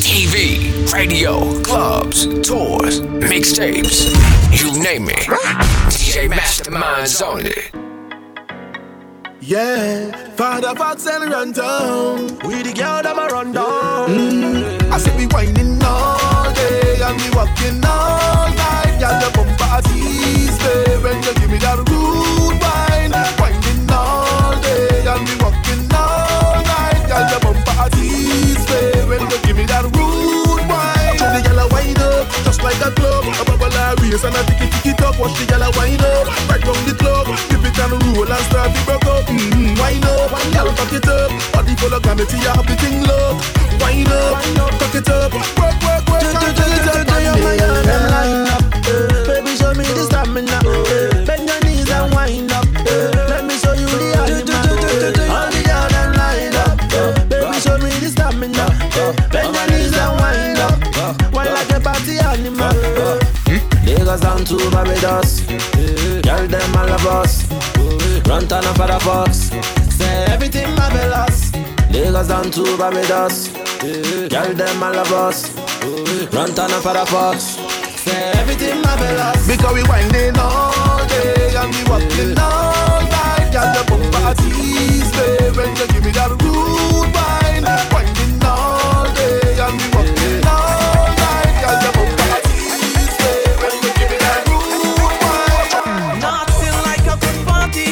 TV, radio, clubs, tours, mixtapes, you name it. DJ Mastermind's on it. Yeah, father fox and run down. We the girl that I run down. I see me whining all day and me walking all night. Y'all the bumper tease me when you give me that rude wine. Whining all day and me walking all night. Y'all the bumper tease me when you give me that rude wine. Show the girl a wind up just like a club. A bubble a race and a ticky ticky top. Watch the girl a wind up right from the club. And roll and start the broke up. Wind up, y'all fuck it up. Body full of gravity, you have the thing low. Wind up, fuck it up. Work, work, work. Line up. Baby, show me the stamina. Bend your knees and wind up. Let me show you the animal. All the girls and line up. Baby, show me the stamina. Bend your knees and wind up. Wind like a party animal. Lagos down to Barbados. Girl, them all of us. Run turn up for the box. Say everything marvelous. Lagos down to Barbados. Girl, them all of us. Run turn up for the box. Say everything marvelous. Because we winding all day and we walking all night. Girl, the bumper tease me when you give me that rude wine. Winding all day and we walking all night. Girl, the bumper tease me when you give me that rude wine. Nothing like a good party.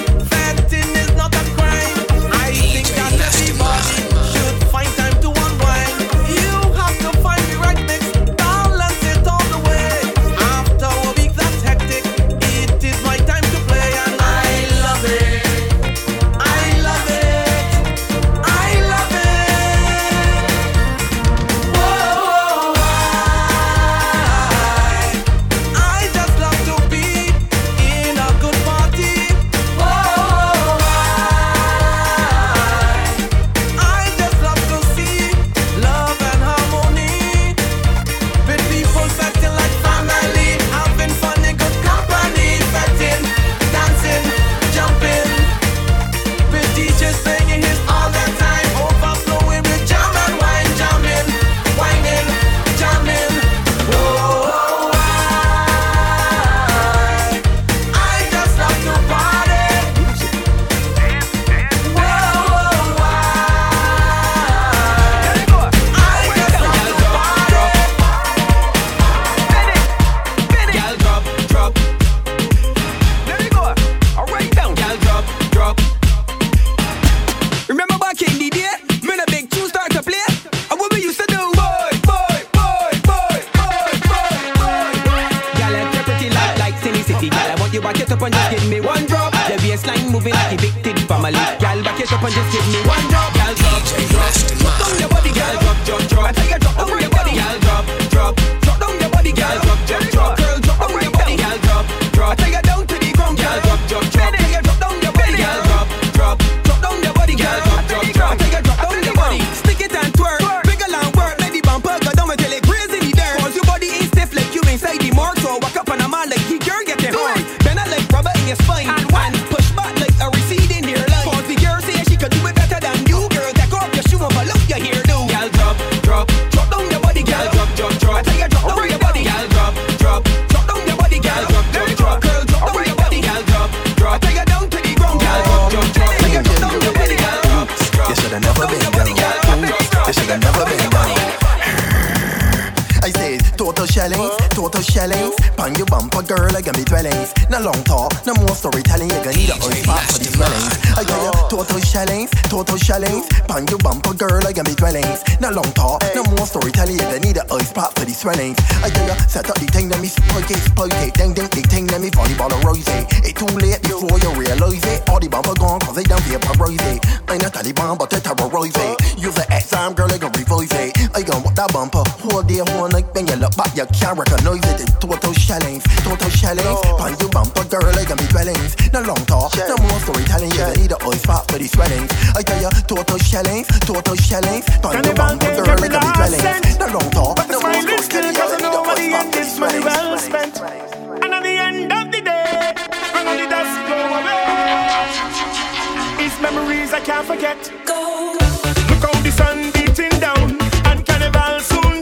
Memories I can't forget. Go. Look how the sun beating down, and carnival soon.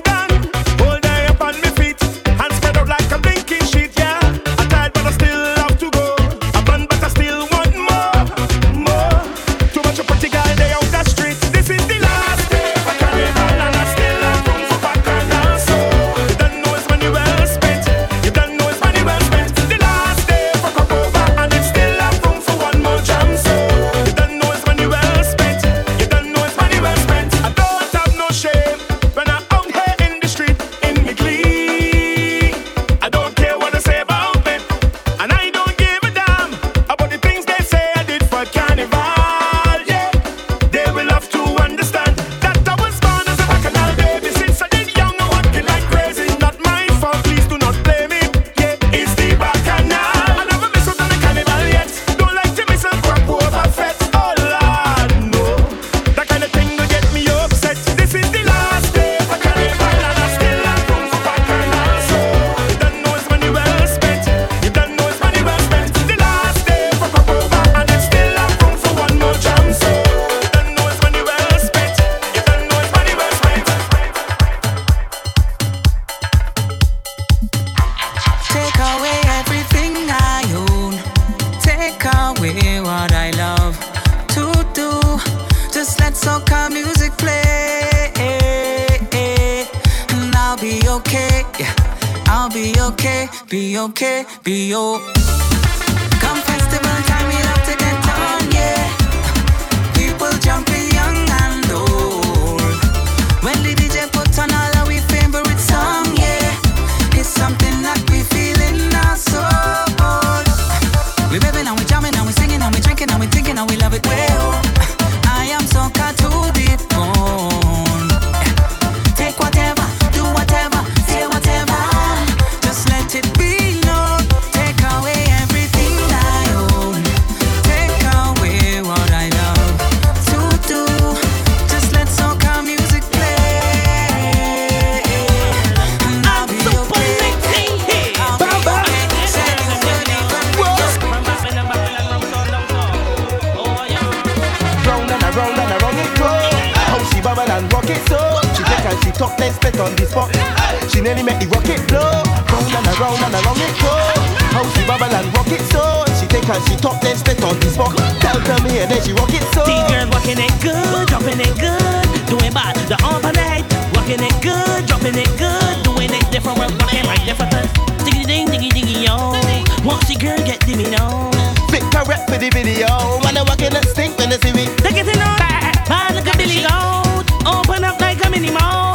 yeah. I'll be okay, be okay, be okay. Come festival time, we love to get on, yeah. People jumping young and old. When the DJ puts on all our favorite song, yeah. It's something that we feel in our soul. We babbing and we jamming and we singing and we drinking and we thinking and we love it. Well, I am so caught to the bone. Take whatever, do whatever, say whatever. Just let it be known. Take away everything I own. Take away what I love to do. Just let soca music play. And I'll be okay. I'll be okay. Say you believe in me. Round and around it goes. How she bubble and rock it so. And she talk then spit on this spot. She nearly make the rocket blow. Round and around it go. How she bubble and rock it so. She take and she talk then spit on this spot. Tell me and then she rock it so. These girls walking it good, dropping it good, doing bad, the arm on the head. Walking it good, dropping it good, doing it different, we're walking right different. Diggy ding, diggy diggy yo. Watch the girl get dimmy now. Fit correct for the video. Man I walking that stink when they see me. Look at it on that, man look at Billy go. Open up like a mini-mall.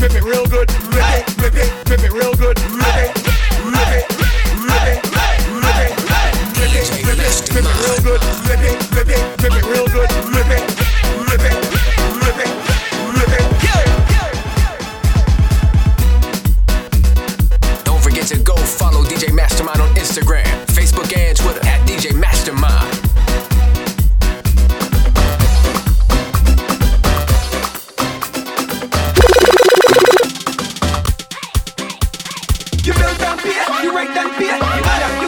Rip it real good, rip it real good, rip it. you right and pay. You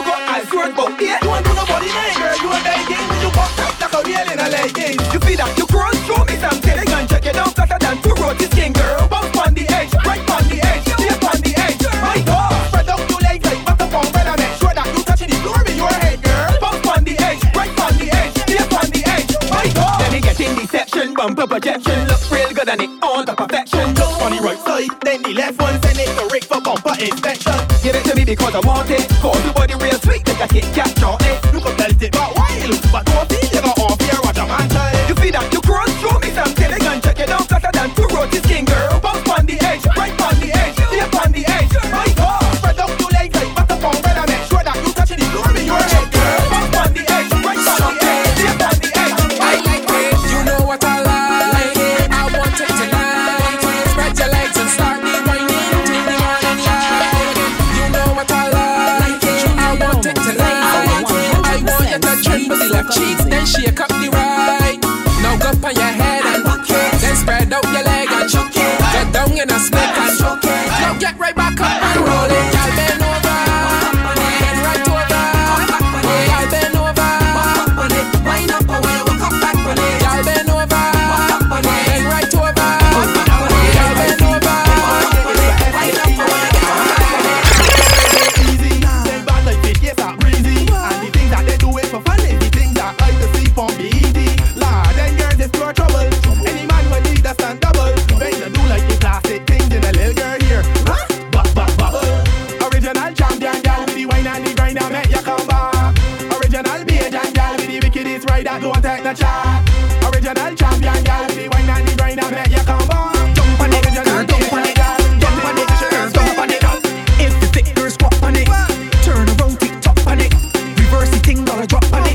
got eyes worth about here. You want to nobody name. Girl, you a die game when you walk out like a real in a late game. You feel that you cross through me something and check it out better than two roads. This game, girl, bounce on the edge, right on the edge, stay on the edge. My God, spread out your legs like butter on bread and egg. Sure that you touching the floor with your head, girl. Bounce on the edge, right on the edge, stay on the edge. My God, let me get in deception, bumper projection, looks real good and it on the perfection. Jump on the right side, then the left one. Inspection. Give it to me because I want it. Call the body real sweet, take a Kit Kat chocolate. You can tell it got wild, but don't feel you got off here at a man time. You feel that you cross through me something and check it out flatter than two roads. This king girl, bounce on the edge, right on the edge, stay on the edge. My God, spread out your legs like butter on bread and make sure that you touching the floor in your head. Girl, bounce on the edge, right on the edge, stay on the edge. I like it, you know what I like. I want it tonight. Spread your legs and start me whining. Cheeks, then shake up the right. Now go up on your head and rock it. Then spread out your leg and chuck it. Get down in a snake and chuck it. Now get right back up and roll it. Y'all bend over, bend right over. Y'all bend over, wind up away, walk up back on it. Y'all bend over, bend right over. Y'all bend over, wind up away. Easy, they bad like they get that breezy, and the things that they do it for fun. For me, la, then girl, this pure trouble. Any man will need that stand double. When you do like the classic things in a little girl here, huh? Bubble. Original champion gal with the wine and the grind that make you come back. Original page and gal with the wickedest ride that don't take the chat. Original champion gal with the wine and the grind that make you come back. Jump on it, girl, jump on it, girl, jump on it, girl, jump on it. If the thick girl squat on it, turn around, tick tock on it, reverse the thing, gotta drop on it.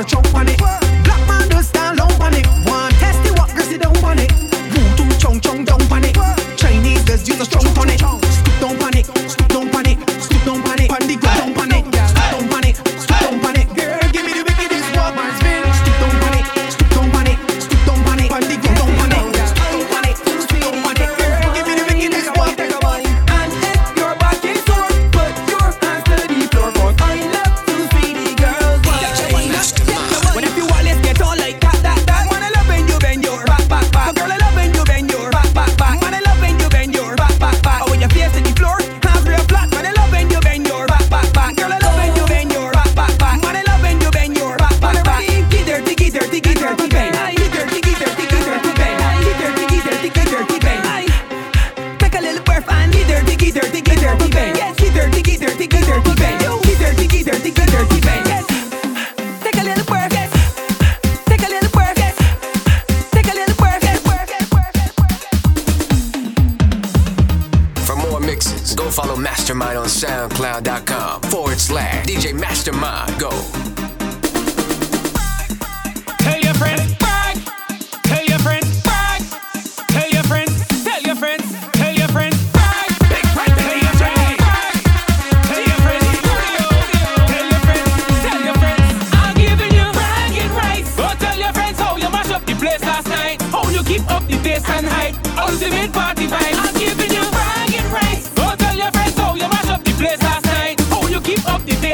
A chop on it. Black man does stand long on it. One test the walkers, they don't want it. Voodoo chong chong down on it. Chinese girls use a strong on it. Scoop down on it, scoop down on it, scoop down on it. Pandy go down on it, scoop down on it, scoop down on it. Girl, give me the wickedest walk my spin. Scoop down on it, scoop down on it, scoop down on it. Pandy go down on it, scoop down on it, scoop down on it. Girl, give me the wickedest walk. Take a body and hit your back is sore. Put your hands to the floor, cause I love. Follow Mastermind on SoundCloud.com/ DJ Mastermind Go. Tell your friends, brag. Tell your friends, brag. Tell your friends, tell your friends, tell your friends, brag. Big friend, tell your friends, brag. Tell your friends, tell your friends, tell your friends. I'm giving you bragging rights. Go tell your friends how you mash up the place last night, how you keep up the pace and hype, ultimate party vibes. I'm giving you bragging rights.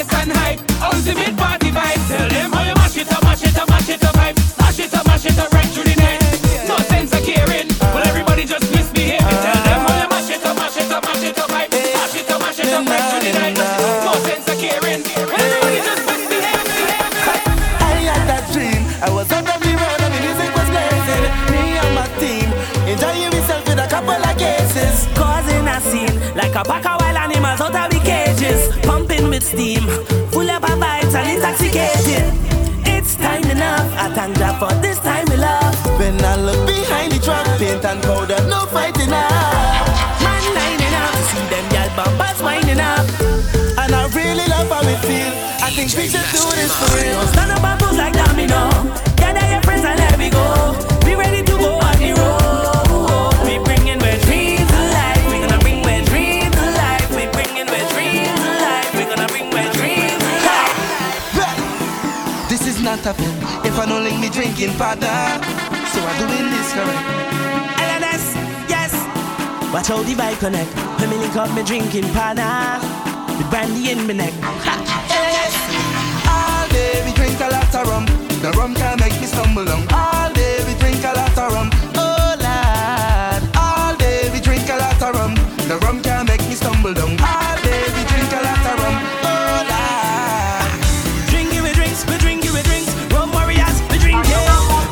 And hype, ultimate party vibes. Tell them how you mash it up, mash it up, mash it up, hype. Mash it up, mash it up, right through the night. No sense of caring, well everybody just misbehaving. Tell them how you mash it up, mash it up, mash it up, hype. Mash it up, right through the night. No sense of caring, well everybody just misbehaving. I had that dream, I was out on the road and the music was blazing. Me and my team, enjoying yourself with a couple of cases. Causing a scene, like a pack of wild animals out of the cages. With steam, full up of vibes and intoxicated. It's time enough, I thank God for this time we love. When I look behind the truck, paint and powder, no fighting up. Man lining up, to see them y'all bumpers winding up. And I really love how it feels. I think we should do this for real. Stand up and pose like domino. Gather your friends and let me go. Be ready to go on the road. If I don't link me drinking, father, so I'm doing this correct. LNS, yes. Watch how the vibe connect. When me link up me drinking partner, the brandy in me neck. All day we drink a lot of rum. The rum can make me stumble down. All day we drink a lot of rum. Oh lad. All day we drink a lot of rum. The rum can make me stumble down. All day we drink a lot of rum. Oh lad. Drinking with drinks, we drinking with drinks. Rum warriors, we drink it.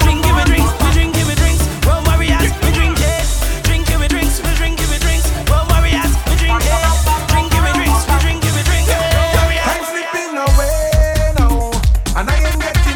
Drinking with drinks, we drinking with drinks. Rum warriors, we drink it. Drinking with drinks, we drinking with drinks. Rum warriors, we drink it. Drinking with drinks, we drinking with drinks. Rum warriors. I'm slipping away now, and I ain't getting.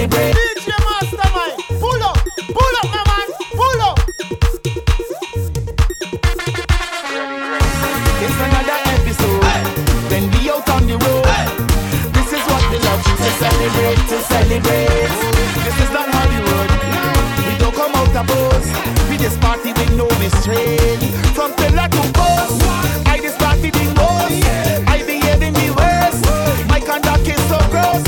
celebrate. DJ Mastermind, pull up, my man, pull up. It's another episode. When we out on the road, this is what we love to celebrate, to celebrate. This is not Hollywood. We don't come out to pose. We just party with no restraint. From pillar to post, I just party the most. I behave in the worst. My conduct is so gross.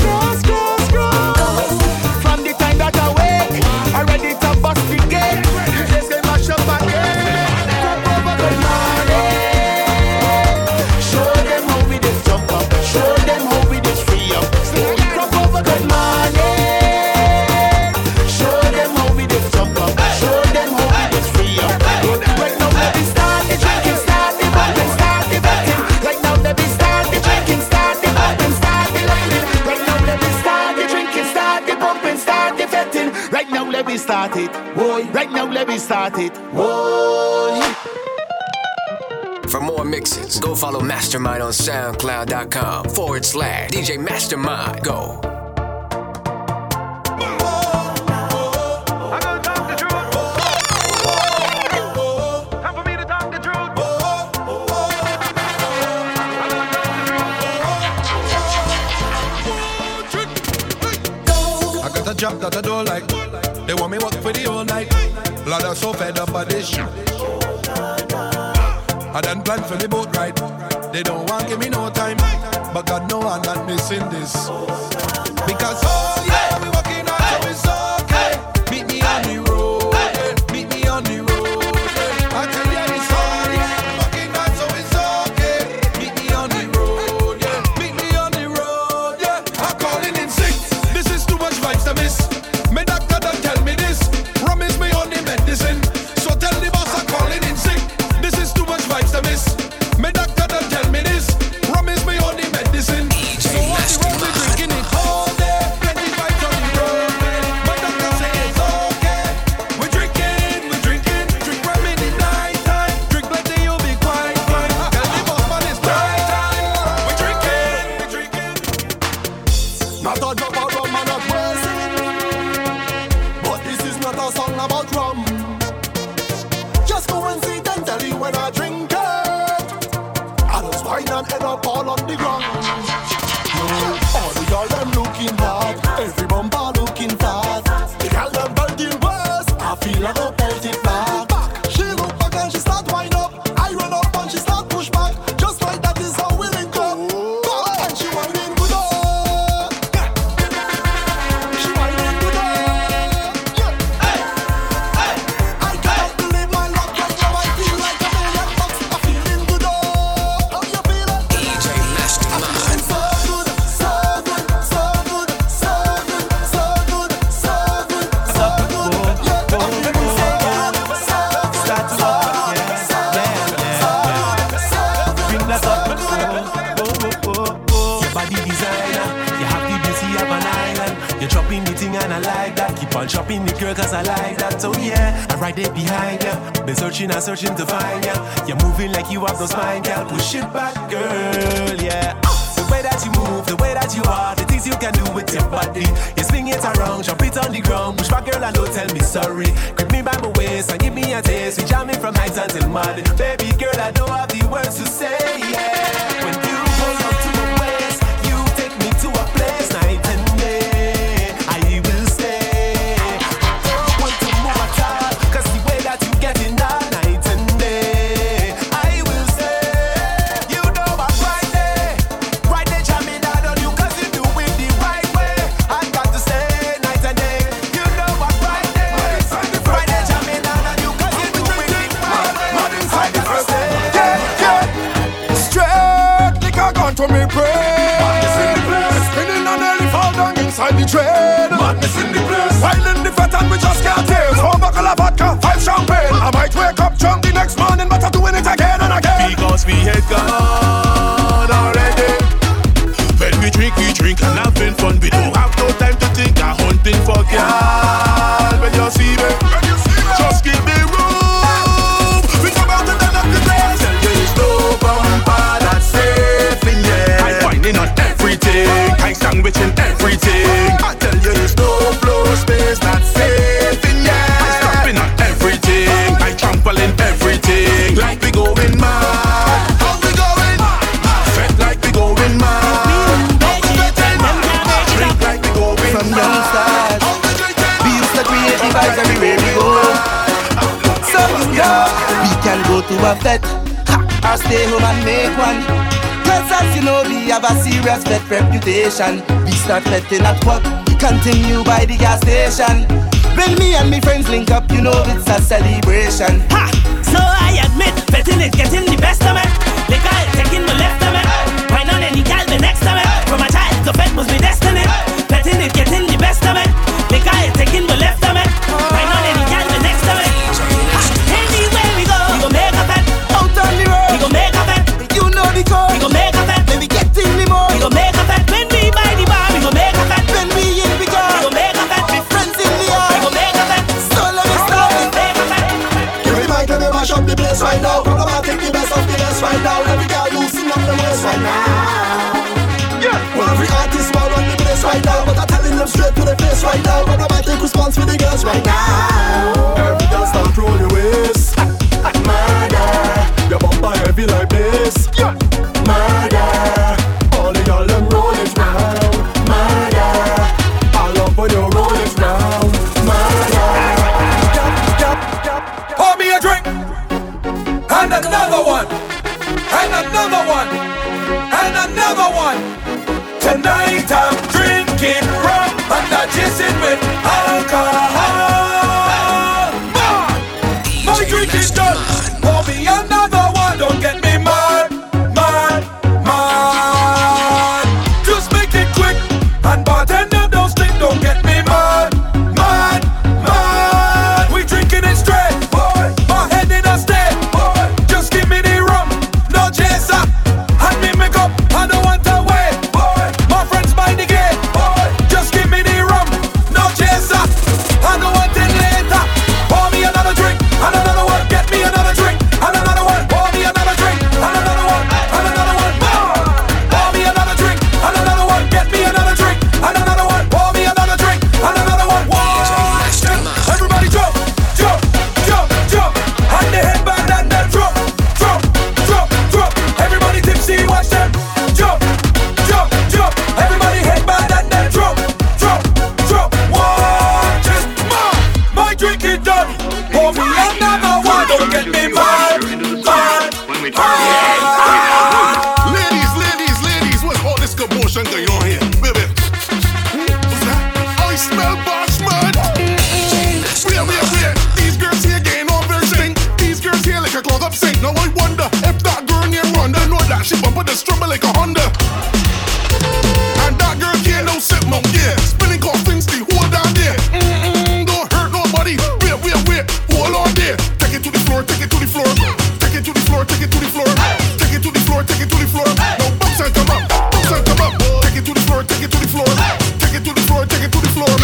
Start it, boy. Right now, let me start it, boy. For more mixes, go follow Mastermind on SoundCloud.com/DJ Mastermind. Go. I got a job that I don't like. They want me work for the whole night. Blood are so fed up by this shit. I done planned for the boat ride. They don't want give me no time, but God know I'm not missing this. Because oh yeah, we working out, so it's okay. Meet me on the road, meet me on the road. I tell you this, oh yeah, we working out, so it's okay. Meet me on the road, meet me on the road, I'm calling in sick. This is too much vibes to miss. My doctor done tell me this. Rum is my only medicine. So tell the boss I'm calling in sick. This is too much vibes to miss. My doctor done tell me this. Rum is my only medicine. So what the rum is drinking it all day. Plenty vibes on the road. My doctor say it's okay. We're drinking. Drink rum in the night time. Drink plenty, you'll be quiet. Tell the boss man it's night time. We're drinking. Not a drop of rum and a worse. A song about rum. Just go and see them tell you when I drink it. I was wine and head up all on the ground. All the girl them looking hot, every bumper looking fat. The girl them building worse, I feel like a party flat. She look back and she start wind up. I run up and she start push back. Just like that is how we link up. And she winding good up. She winding good up. Chopping the girl cause I like that, oh yeah. I'm right there behind ya. Been searching and searching to find ya. You're moving like you have no spine, girl. Push it back, girl, yeah. The way that you move, the way that you are, the things you can do with your body. You swing it around, drop it on the ground. Push back, girl, I know, tell me sorry. Grip me by my waist and give me a taste. We jamming from night until morning. Baby girl, I know all the words to say, yeah. When you pull up to the waist, you take me to a place night and day. Inside the train, madness in the place. While in the fat and we just can't taste. One buckle of vodka, 5 champagne. I might wake up drunk the next morning, but I'm doing it again and again. Because we hate God already. When we drink and having fun. We don't have no time to think I'm hunting for girl. When you see me, just give me room. We come out and turn up the dance. There is no bumper that's safe in here. I'm finding on everything. I sang within everything. I tell you. to a vet, or stay home and make one. Cause as you know, we have a serious vet reputation. We start vetting at work, we continue by the gas station. When me and me friends link up, you know it's a celebration. Ha! So I admit, vetting is getting the best of me. Liquor is taking the left of me. Why not any girl the next of me? From a child to vet must be destiny. Vetting is getting the best of me. Liquor is taking the left of me. Why not any girl the next of me? Anywhere we go make a vet. Out on the road, we go make a vet. You know the code, we go make a vet. When we get in the mall, we go make a vet. When we buy the bar, we go make a vet. When we in the car, we go make a vet. With friends in the yard, we go make a vet. So let me stop and make a vet. Give me mic, let me mash up the place right now. Problematic, the best of the best right now. Every girl loosen up the waist right now. Yeah, well, every artist will run the place right now, but I'm telling them straight to the face right now. Problematic response with the girls right now. Every girl start rolling waist. Murder, your bumper heavy like this. Yeah. Murder, all of y'all them roll it round. Murder, I love when you roll it round. Murder, yeah. Pour me a drink, and another one, and another one, and another one. Tonight I'm drinking rum and I'm jizzing with alcohol. My drink is done. Pour me another one. Don't get me mad, mad, mad. Just make it quick and bartender don't stick. Don't get me mad, mad, mad. We drinking it straight, boy. My head in a state, boy. Just give me the rum, no chaser. Hand me make up, I don't want to wait, boy. My friends by the gate, boy. Just give me the rum, no chaser. I don't want it later. Pour me another drink. And another one, get me another drink. And another one, pour me another drink. And another one, pour me another drink. And another one, get me another drink. And another one, pour me another drink. And another one, wow. Everybody jump, jump, jump, jump. And the headband and then jump, jump, jump, jump. Everybody tipsy, watch them. Jump, jump, jump. Everybody headband and then jump, jump, jump. Watch it, my drink is done. Pour me another one, don't get me mad, mad, mad. Ladies, what's all this commotion going on here? Wait, what's that? I smell bosh mud. Wait. These girls here getting on their thing. These girls here like a clog up sink. Now I wonder if that girl near Ronda know that she bump with the stripper like a Honda. And that girl here no sip no gear. Spinning off things the whole down there. Don't hurt nobody. Wait. Hold on there. Take it to the floor, take it to the floor. Take it to the floor, take it to the floor. Take it to the floor, take it to the floor. Now bounce and come up, bounce and come up. Take it to the floor, take it to the floor. Take it to the floor, take it to the floor. Take it to the floor, take it to the floor. Now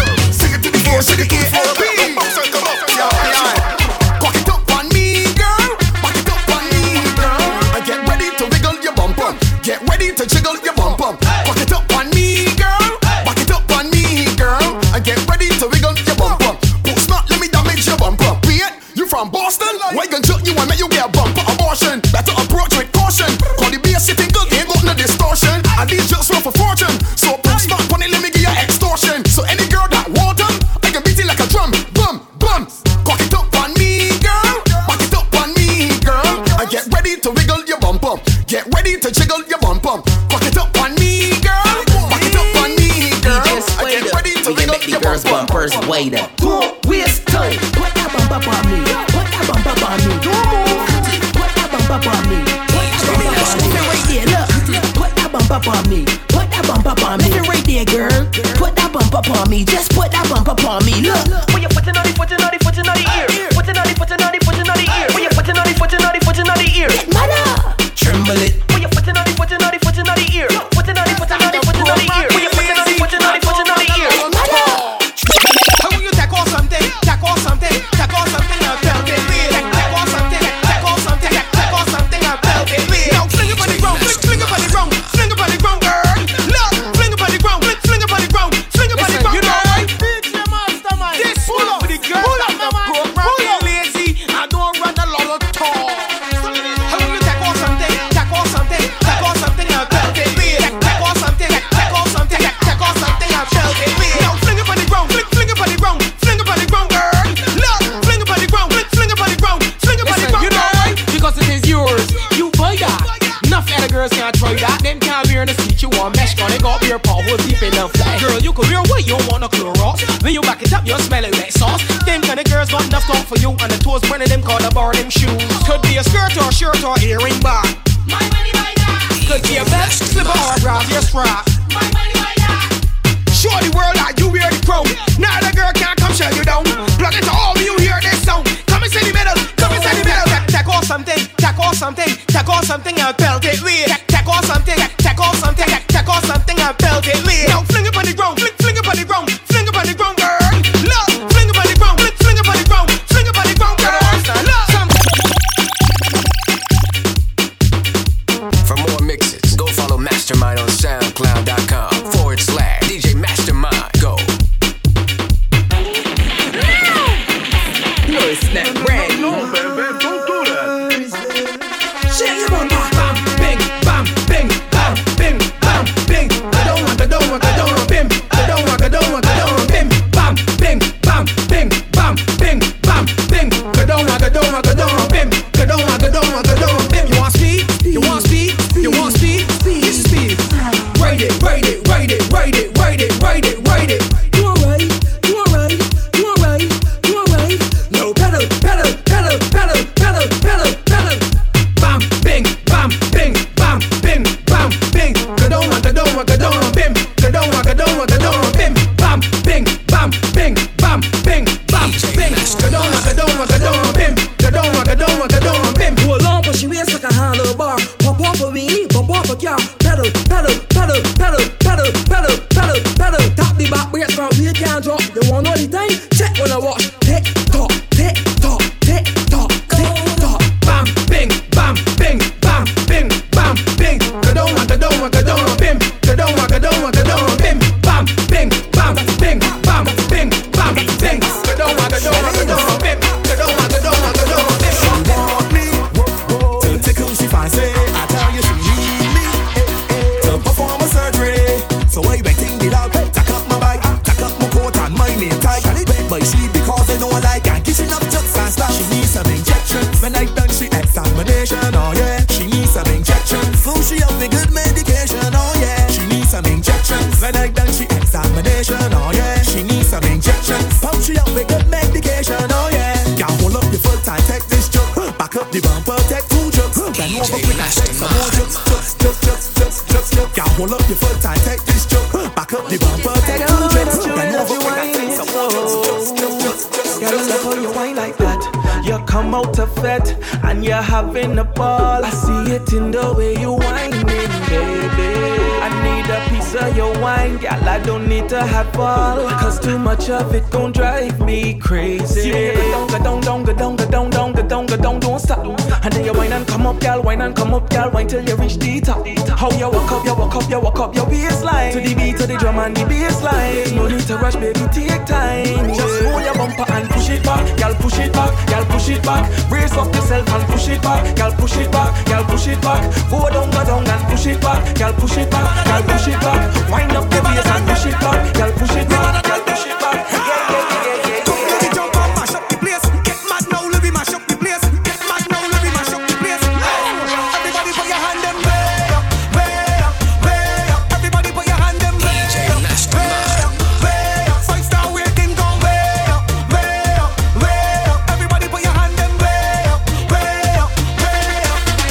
bounce and come up. Cock it up on me, girl. Back it up on me, girl. And get ready to wiggle your bum bum. Get ready to jiggle your bum bum. Cock it up on me, girl. Back it up on me, girl. And get ready to wiggle your bum bum. Push not, let me damage your bum bum. Beat, you from Boston? Why gon' jerk you and make you get a bumper abortion? Better approach with caution. Call the bass sitting good, ain't got no distortion. And these jerks want for fortune. So push not, funny, let me give you extortion. So any girl that want them, I can beat it like a drum. Bum, bum. Cock it up on me, girl. Back it up on me, girl. And get ready to wiggle your bum bum. Get ready to jiggle your bum bum. Cock it up on me, girl. Back it up on me, girl. And get ready to wiggle your bum bum. Wait up. Don't waste time. Put that bum bum on me. Put that bum bum on me. Don't move. Put that bum bum on me. Put that bum bum on me. Right there, look. Put that bum bum on me. Put that bum bum on me. Right there, girl. Put that bum bum on me. Just put that bum bum on me. Look. When you're putting on the foot, on the foot, on the ear. Putting on the foot, on the foot, on the ear. When you're putting on the foot, on the foot, on the ear. Get mother. Tremble it. When you're putting on the foot, on the foot, on the ear. Putting on the foot, on the foot, on the ear. When you're putting on the foot, on the foot, on the ear. How will you take off something? Take off something. Take off something. Fling it on the ground. You know, right? DJ Mastermind. This Light up, you're smelling that sauce. Them kind of girls got enough talk for you. And the toes, one of them called a bar, them shoes. Could be a skirt or shirt or earring bar. My money by that. Could be a vest, slipper or bra, your strap. My money by that. Show the world that you wear the crown. Now the girl can't come shut you down. Plug into all you hear this sound. Come and see the middle, come and see the middle. Take off something, take off something, take off something and belt it with. Take off something, take off something, take off something and belt it with. Now fling it on the ground, fling it on the ground, fling it on the ground, girl. Look, fling it on the ground, fling it on the ground, fling it on the ground, girl. Look. For more mixes, go follow Mastermind on SoundCloud.com/DJ Mastermind Go. No, it's not brand new. No, baby, don't do that. Shake your bum, bam, bing, bam, bing, bam, bing, bam, bing. I don't want bim. You want speed? You want speed? This is speed. Ride it. You alright. No pedal. Bam, bing, bam, bing, bam, bing, bam, bing. Kadoma, bim. Bam, bing, bam, bing, bam, bing, bam, bing. Kadoma, bim. Kadoma, bim. Who alone, but she wears like a hollow bar. Pop off for me, pop off for y'all. Pedal. Tap the back brakes from here, can't drop. You want all the time? Check when I watch. Tick tock. Bam, bing. Kadoma, bim. Kadoma, bim. Bam, bing. Kadoma, bim. Kadoma, bim. She want me, till it tickles she fancy. I tell you she need me to perform a surgery. So I bet in the lab, tack up my bag, tack up my coat and my name tag. And it went by she because I don't like and kissing up just fast. She needs some injection. When I done she examination, oh yeah. She needs some injection. So she have the good medication, oh yeah. She needs some injection. When I done she examination, oh yeah. She needs some injection. Pump she up with good medication, oh yeah. Can't hold up the full time, take this joke. Back up the bumper, take two jokes. Then over quick and take some more jokes. Can't hold up the full time, take this joke. Back up the bumper, take two jokes. Then over quick and take some more jokes. Girl, I love how you wine like that. You come out of it and you're having a ball. I see it in the way you whining, baby. A piece of your wine, girl, I don't need to have all, cause too much of it gon' drive me crazy. Don't stop. And then you wine and come up, girl, wine till you reach the top. How you walk up your baseline, to the beat, to the drum and the baseline. No need to rush, baby, take time. Just hold your bumper and push it back, girl, push it back. Brace up yourself and push it back, girl, push it back. Go down and push it back, girl, push it back. Push it back, wind up the bass and push it back. Y'all push it back, y'all push it back. Yeah. Come to the jump and mash up the place. Get mad now, let me mash up the place. Everybody put your hand in way up. Everybody put your hand in way up. 5-star waiting, go way up. Everybody put your hand in way up.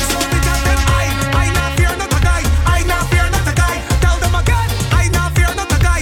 So the jump them I not fear not a guy. Tell them again, I not fear not a guy.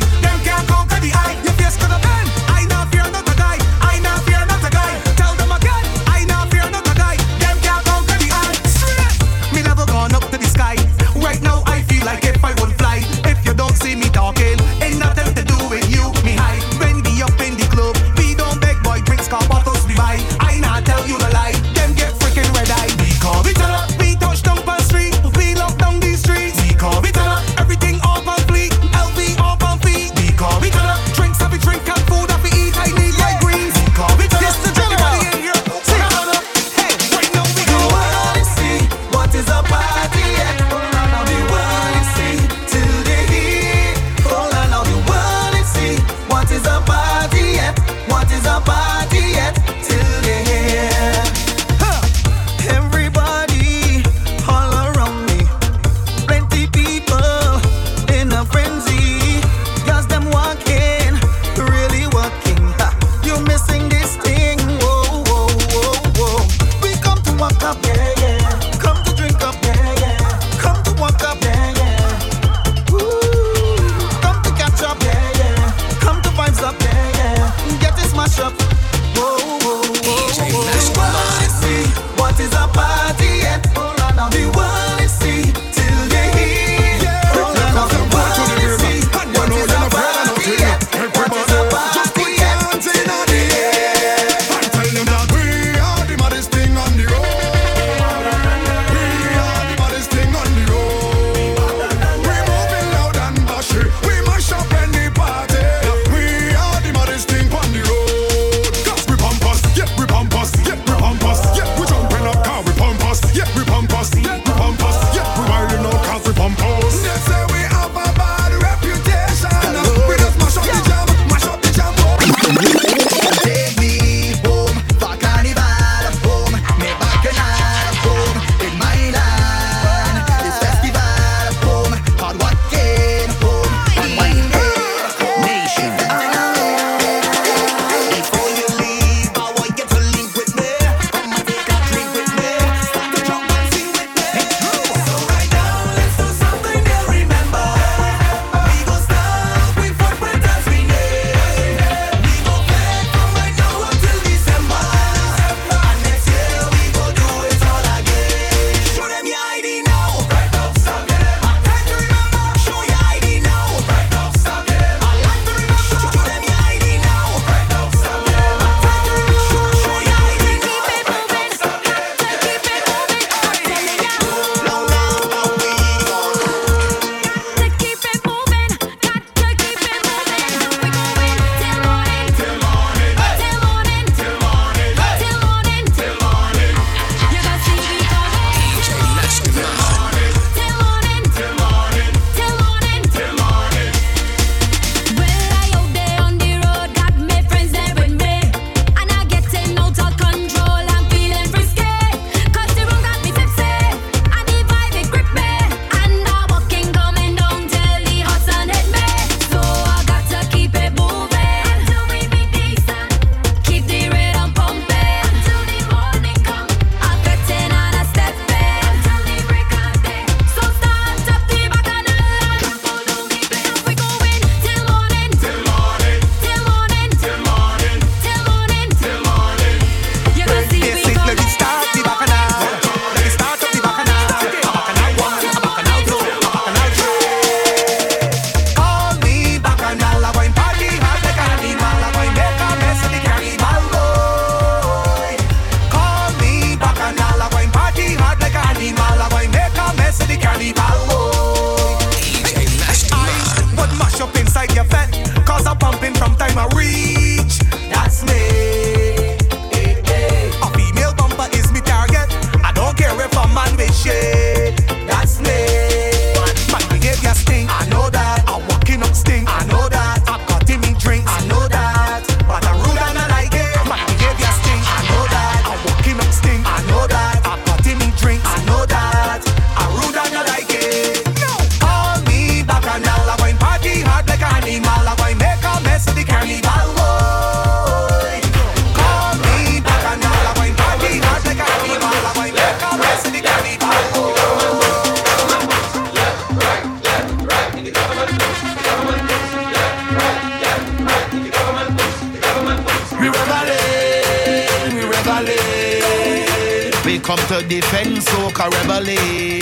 we come to defend soca rebelling.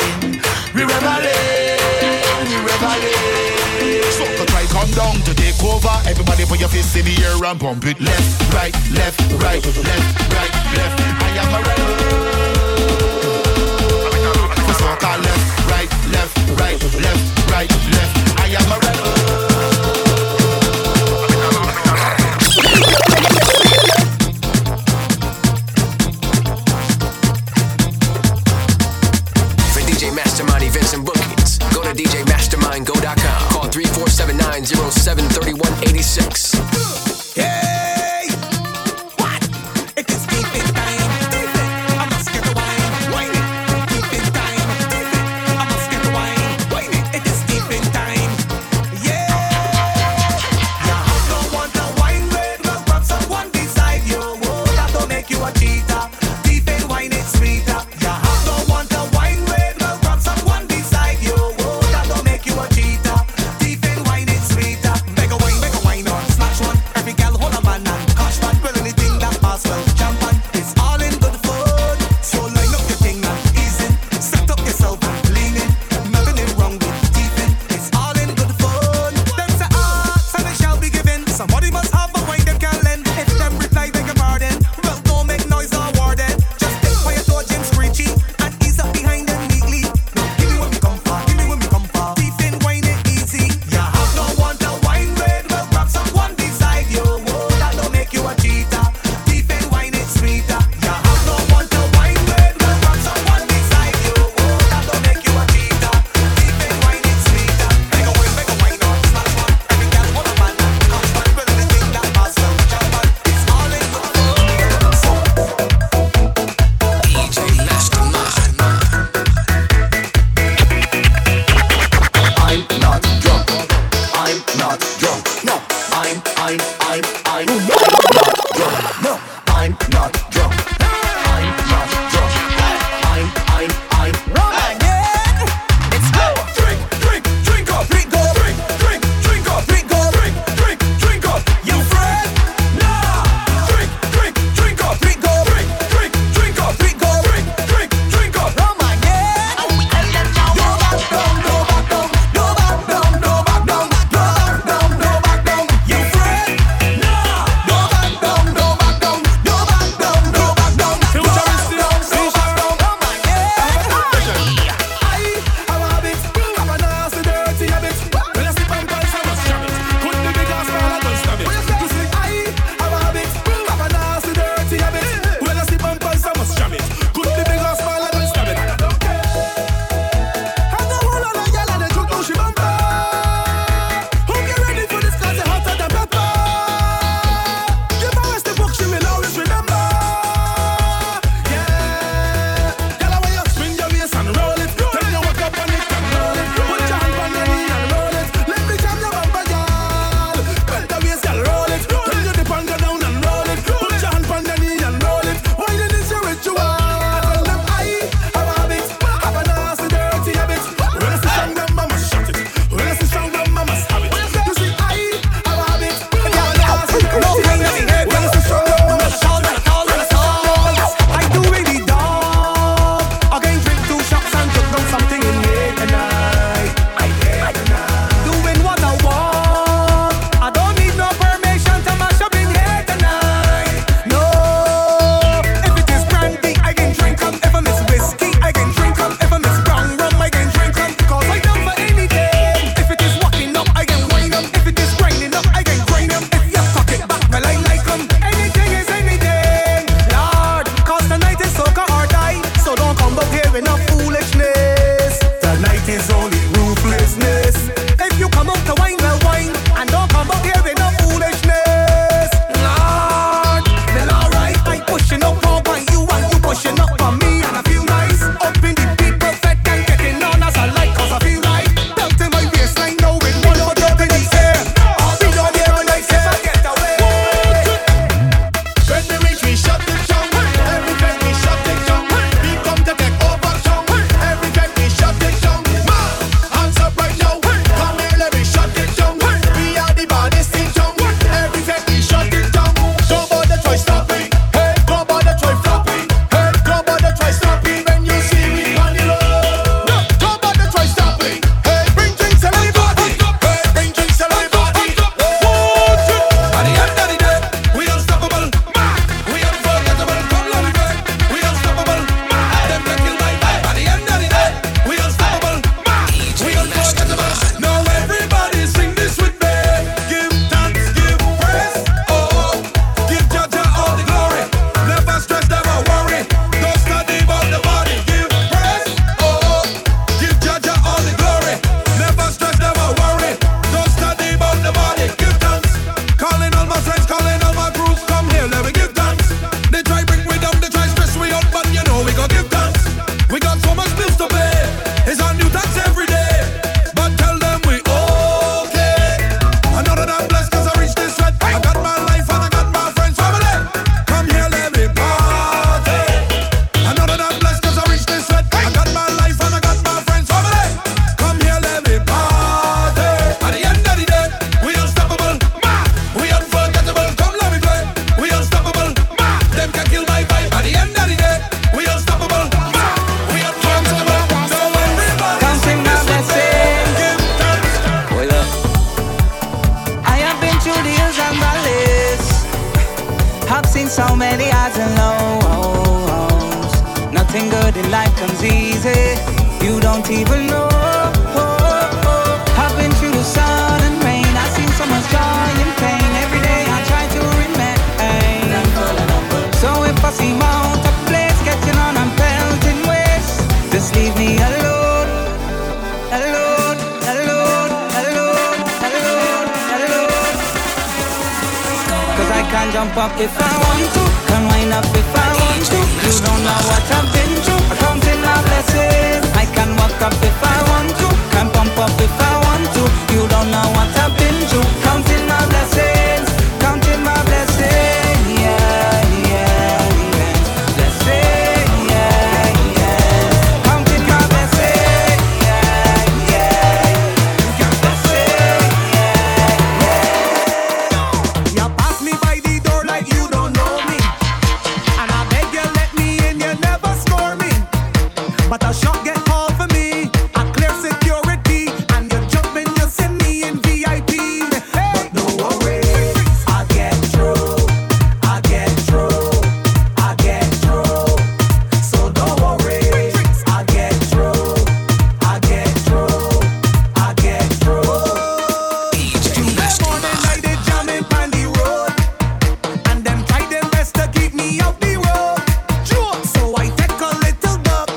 We rebelling, we rebelling. Soca try come down to take over. Everybody put your fist in the air and pump it. Left, right, left, right, left, right, left. I am a rebel. Soca left, right, left, right, left, right, left. I am a rebel. djmastermindgo.com. Call 347-907-3186. Hey! What? It is keeping time, keep it. I must get the wine, wine it. Keeping time, keep it. I must get the wine, wine it. It is keeping time. I've seen so many highs and lows. Nothing good in life comes easy. You don't even know. I've been through the sun and rain. I've seen so much joy and pain. Every day I try to remain. So if I seem out of place, catching on, I'm pelting waste. Just leave me alone. Can jump up if I want to, can wind up if I want to. You don't know what I've been through, I count in my blessings. I can walk up if I want to, can pump up if I want to. You don't know what I've been through, count in my blessings, count in my blessings. Yeah, yeah, yeah. Blessings, yeah, yeah. Count in my blessings, yeah, yeah. Your blessings, yeah, yeah. You pass me by. But a shot get called for me, a clear security, and you're jumping, you send me in VIP. Hey. But no worries, I'll get through, I'll get through, I'll get through. So don't worry, I'll get through, I'll get through, I'll get through. Tuesday morning I did jamming on the road, and them try their best to keep me out the road. So I take a little duck.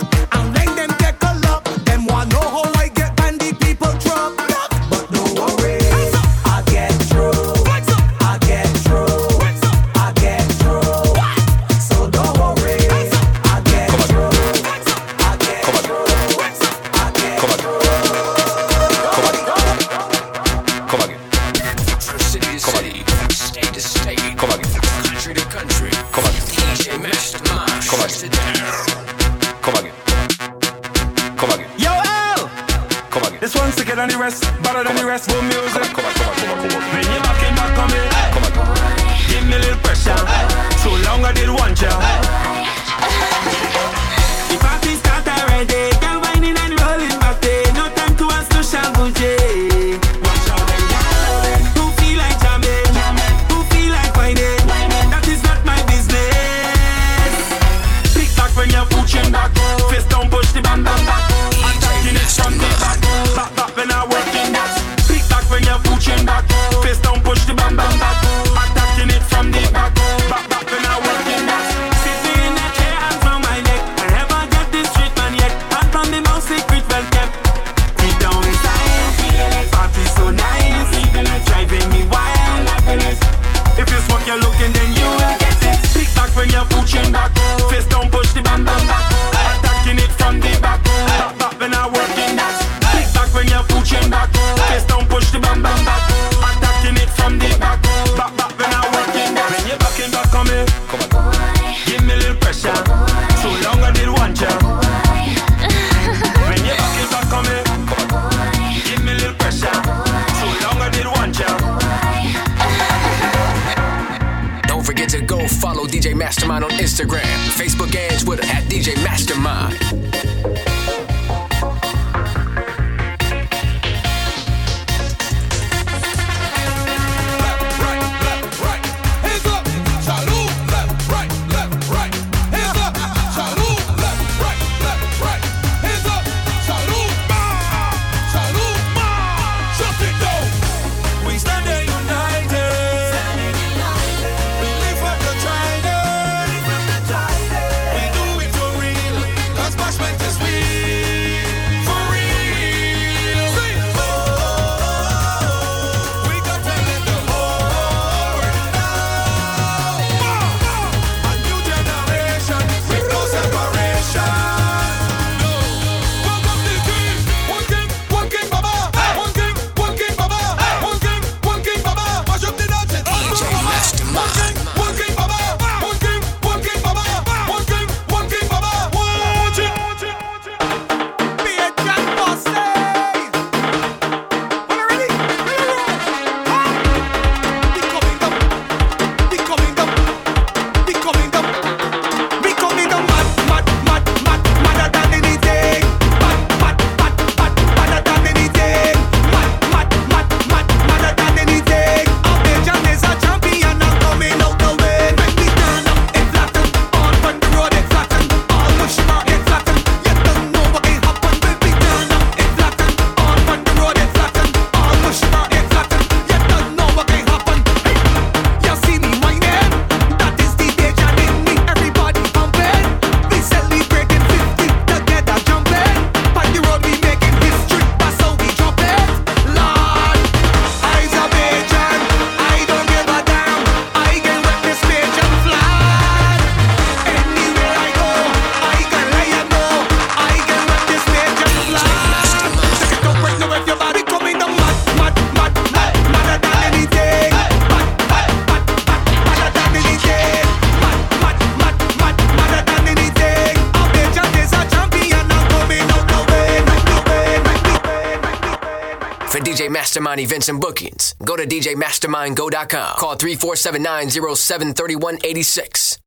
DJ Mastermind on Instagram, Facebook, and Twitter at DJ Mastermind. This week. For DJ Mastermind events and bookings, go to djmastermindgo.com. Call 3479-073186.